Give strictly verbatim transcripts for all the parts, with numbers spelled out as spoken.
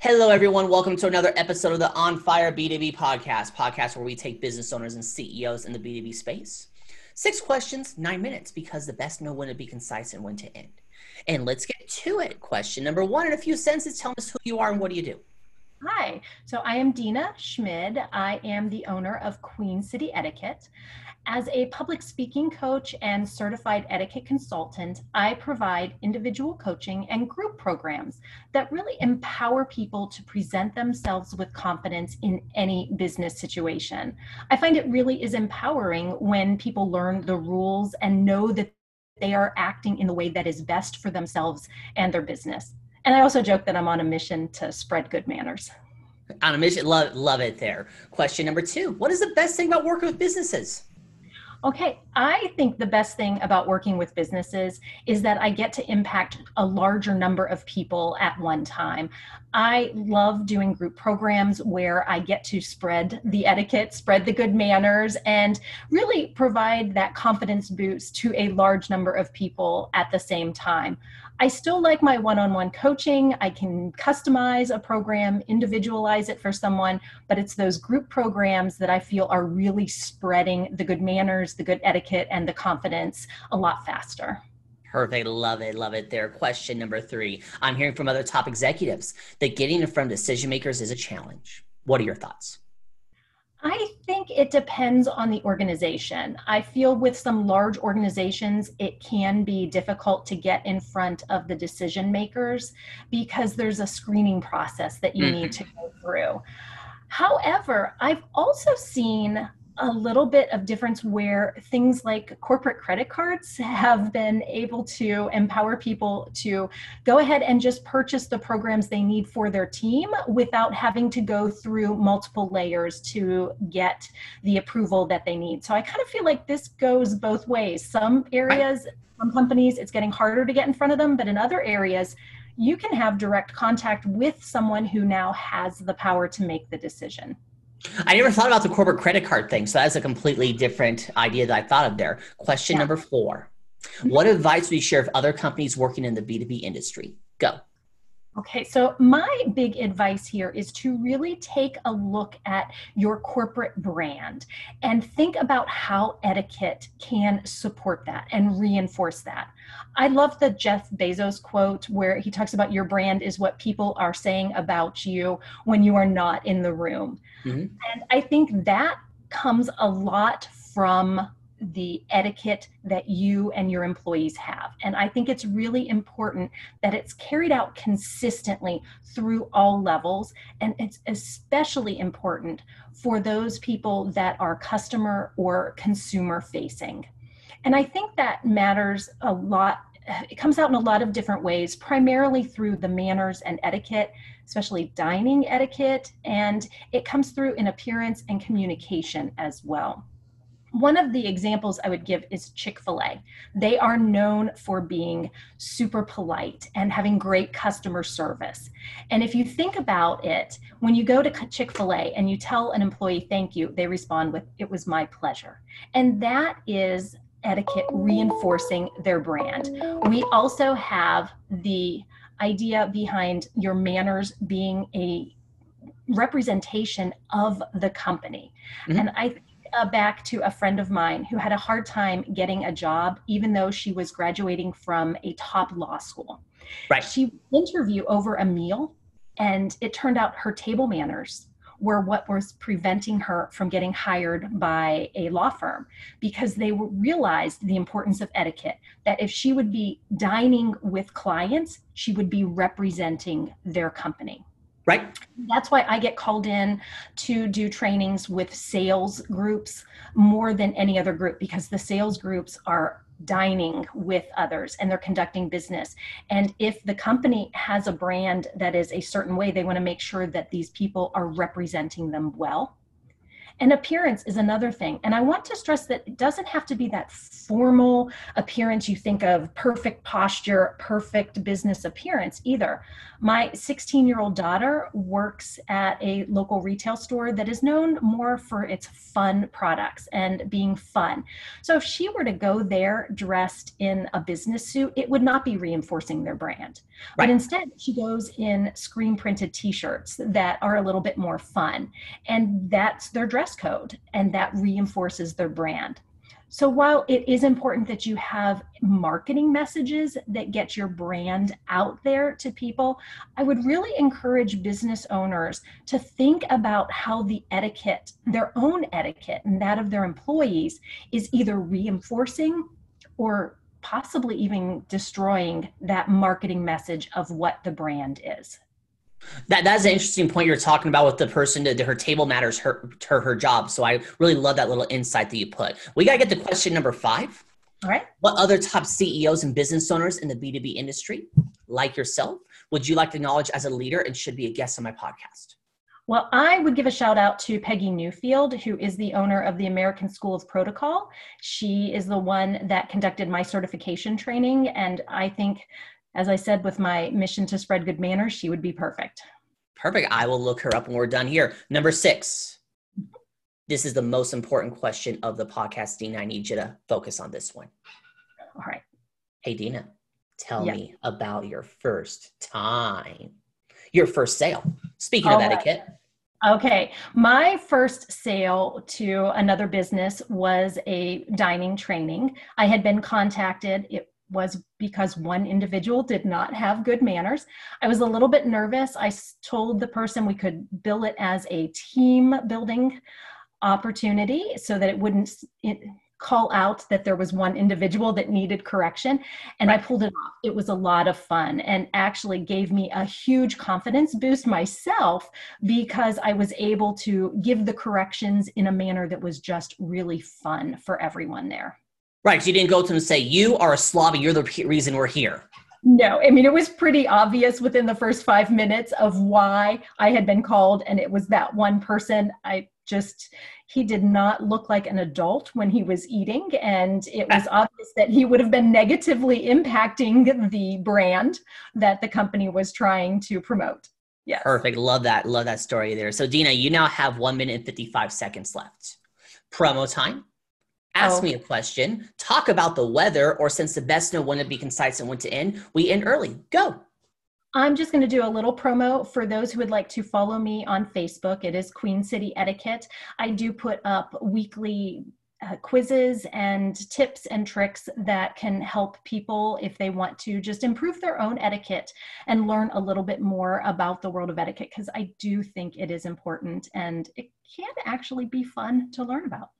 Hello, everyone. Welcome to another episode of the On Fire B two B podcast, podcast where we take business owners and C E Os in the B two B space. Six questions, nine minutes, because the best know when to be concise and when to end. And let's get to it. Question number one, in a few sentences, tell us who you are and what do you do? Hi, so I am Dina Schmid. I am the owner of Queen City Etiquette. As a public speaking coach and certified etiquette consultant, I provide individual coaching and group programs that really empower people to present themselves with confidence in any business situation. I find it really is empowering when people learn the rules and know that they are acting in the way that is best for themselves and their business. And I also joke that I'm on a mission to spread good manners. On a mission, love, love it there. Question number two, what is the best thing about working with businesses? Okay, I think the best thing about working with businesses is that I get to impact a larger number of people at one time. I love doing group programs where I get to spread the etiquette, spread the good manners, and really provide that confidence boost to a large number of people at the same time. I still like my one-on-one coaching. I can customize a program, individualize it for someone, but it's those group programs that I feel are really spreading the good manners, the good etiquette, and the confidence a lot faster. Perfect. Love it. Love it there. Question number three. I'm hearing from other top executives that getting in front of decision makers is a challenge. What are your thoughts? I think it depends on the organization. I feel with some large organizations, it can be difficult to get in front of the decision makers because there's a screening process that you mm-hmm. need to go through. However, I've also seen a little bit of difference where things like corporate credit cards have been able to empower people to go ahead and just purchase the programs they need for their team without having to go through multiple layers to get the approval that they need. So I kind of feel like this goes both ways. Some areas, some companies, it's getting harder to get in front of them, but in other areas, you can have direct contact with someone who now has the power to make the decision. I never thought about the corporate credit card thing, so that's a completely different idea that I thought of there. Question yeah. number four. What advice would you share with other companies working in the B two B industry? Go. Okay, so my big advice here is to really take a look at your corporate brand and think about how etiquette can support that and reinforce that. I love the Jeff Bezos quote where he talks about your brand is what people are saying about you when you are not in the room. Mm-hmm. And I think that comes a lot from the etiquette that you and your employees have. And I think it's really important that it's carried out consistently through all levels. And it's especially important for those people that are customer or consumer facing. And I think that matters a lot. It comes out in a lot of different ways, primarily through the manners and etiquette, especially dining etiquette. And it comes through in appearance and communication as well. One of the examples I would give is Chick-fil-A. They are known for being super polite and having great customer service. And if you think about it, when you go to Chick-fil-A and you tell an employee thank you, they respond with, "It was my pleasure." And that is etiquette reinforcing their brand. We also have the idea behind your manners being a representation of the company. Mm-hmm. And I Uh, back to a friend of mine who had a hard time getting a job, even though she was graduating from a top law school. Right. She interviewed over a meal, and it turned out her table manners were what was preventing her from getting hired by a law firm because they realized the importance of etiquette, that if she would be dining with clients, she would be representing their company. Right. That's why I get called in to do trainings with sales groups more than any other group, because the sales groups are dining with others and they're conducting business. And if the company has a brand that is a certain way, they want to make sure that these people are representing them well. And appearance is another thing. And I want to stress that it doesn't have to be that formal appearance you think of, perfect posture, perfect business appearance either. My sixteen-year-old daughter works at a local retail store that is known more for its fun products and being fun. So if she were to go there dressed in a business suit, it would not be reinforcing their brand. Right. But instead, she goes in screen printed t-shirts that are a little bit more fun. And that's their dress code, and that reinforces their brand. So while it is important that you have marketing messages that get your brand out there to people, I would really encourage business owners to think about how the etiquette, their own etiquette and that of their employees, is either reinforcing or possibly even destroying that marketing message of what the brand is. That that's an interesting point you're talking about with the person that her table matters her, her her job. So I really love that little insight that you put. We got to get to question number five. All right. What other top C E Os and business owners in the B two B industry, like yourself, would you like to acknowledge as a leader and should be a guest on my podcast? Well, I would give a shout out to Peggy Newfield, who is the owner of the American School of Protocol. She is the one that conducted my certification training, and I think, as I said, with my mission to spread good manners, she would be perfect. Perfect. I will look her up when we're done here. Number six. This is the most important question of the podcast, Dina. I need you to focus on this one. All right. Hey, Dina, tell yes. me about your first time, your first sale. Speaking All of right. etiquette. Okay. My first sale to another business was a dining training. I had been contacted. It was because one individual did not have good manners. I was a little bit nervous. I told the person we could bill it as a team building opportunity so that it wouldn't call out that there was one individual that needed correction. And right. I pulled it off. It was a lot of fun and actually gave me a huge confidence boost myself, because I was able to give the corrections in a manner that was just really fun for everyone there. Right, so you didn't go to them and say, you are a slob and you're the p- reason we're here. No, I mean, it was pretty obvious within the first five minutes of why I had been called, and it was that one person. I just, he did not look like an adult when he was eating, and it was obvious that he would have been negatively impacting the brand that the company was trying to promote. Yes. Perfect, love that, love that story there. So Dina, you now have one minute and fifty-five seconds left. Promo time. Ask me a question, talk about the weather, or since the best know when to be concise and when to end, we end early. Go. I'm just going to do a little promo for those who would like to follow me on Facebook. It is Queen City Etiquette. I do put up weekly uh, quizzes and tips and tricks that can help people if they want to just improve their own etiquette and learn a little bit more about the world of etiquette, because I do think it is important and it can actually be fun to learn about.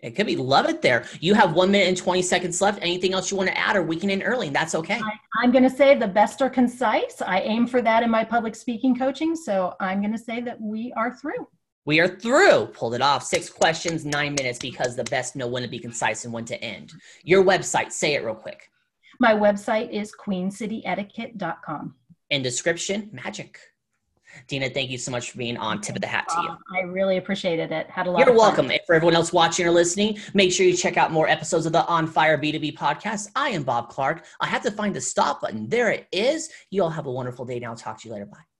It could be. Love it there. You have one minute and twenty seconds left. Anything else you want to add, or we can end early, and that's okay. I, I'm going to say the best are concise. I aim for that in my public speaking coaching, so I'm going to say that we are through. We are through. Pulled it off. Six questions, nine minutes, because the best know when to be concise and when to end. Your website, say it real quick. My website is queen city etiquette dot com. And description, magic. Dina, thank you so much for being on. Tip of the hat to you. I really appreciated it. Had a lot of fun. You're welcome. And for everyone else watching or listening, make sure you check out more episodes of the On Fire B two B podcast. I am Bob Clark. I have to find the stop button. There it is. You all have a wonderful day now. Talk to you later. Bye.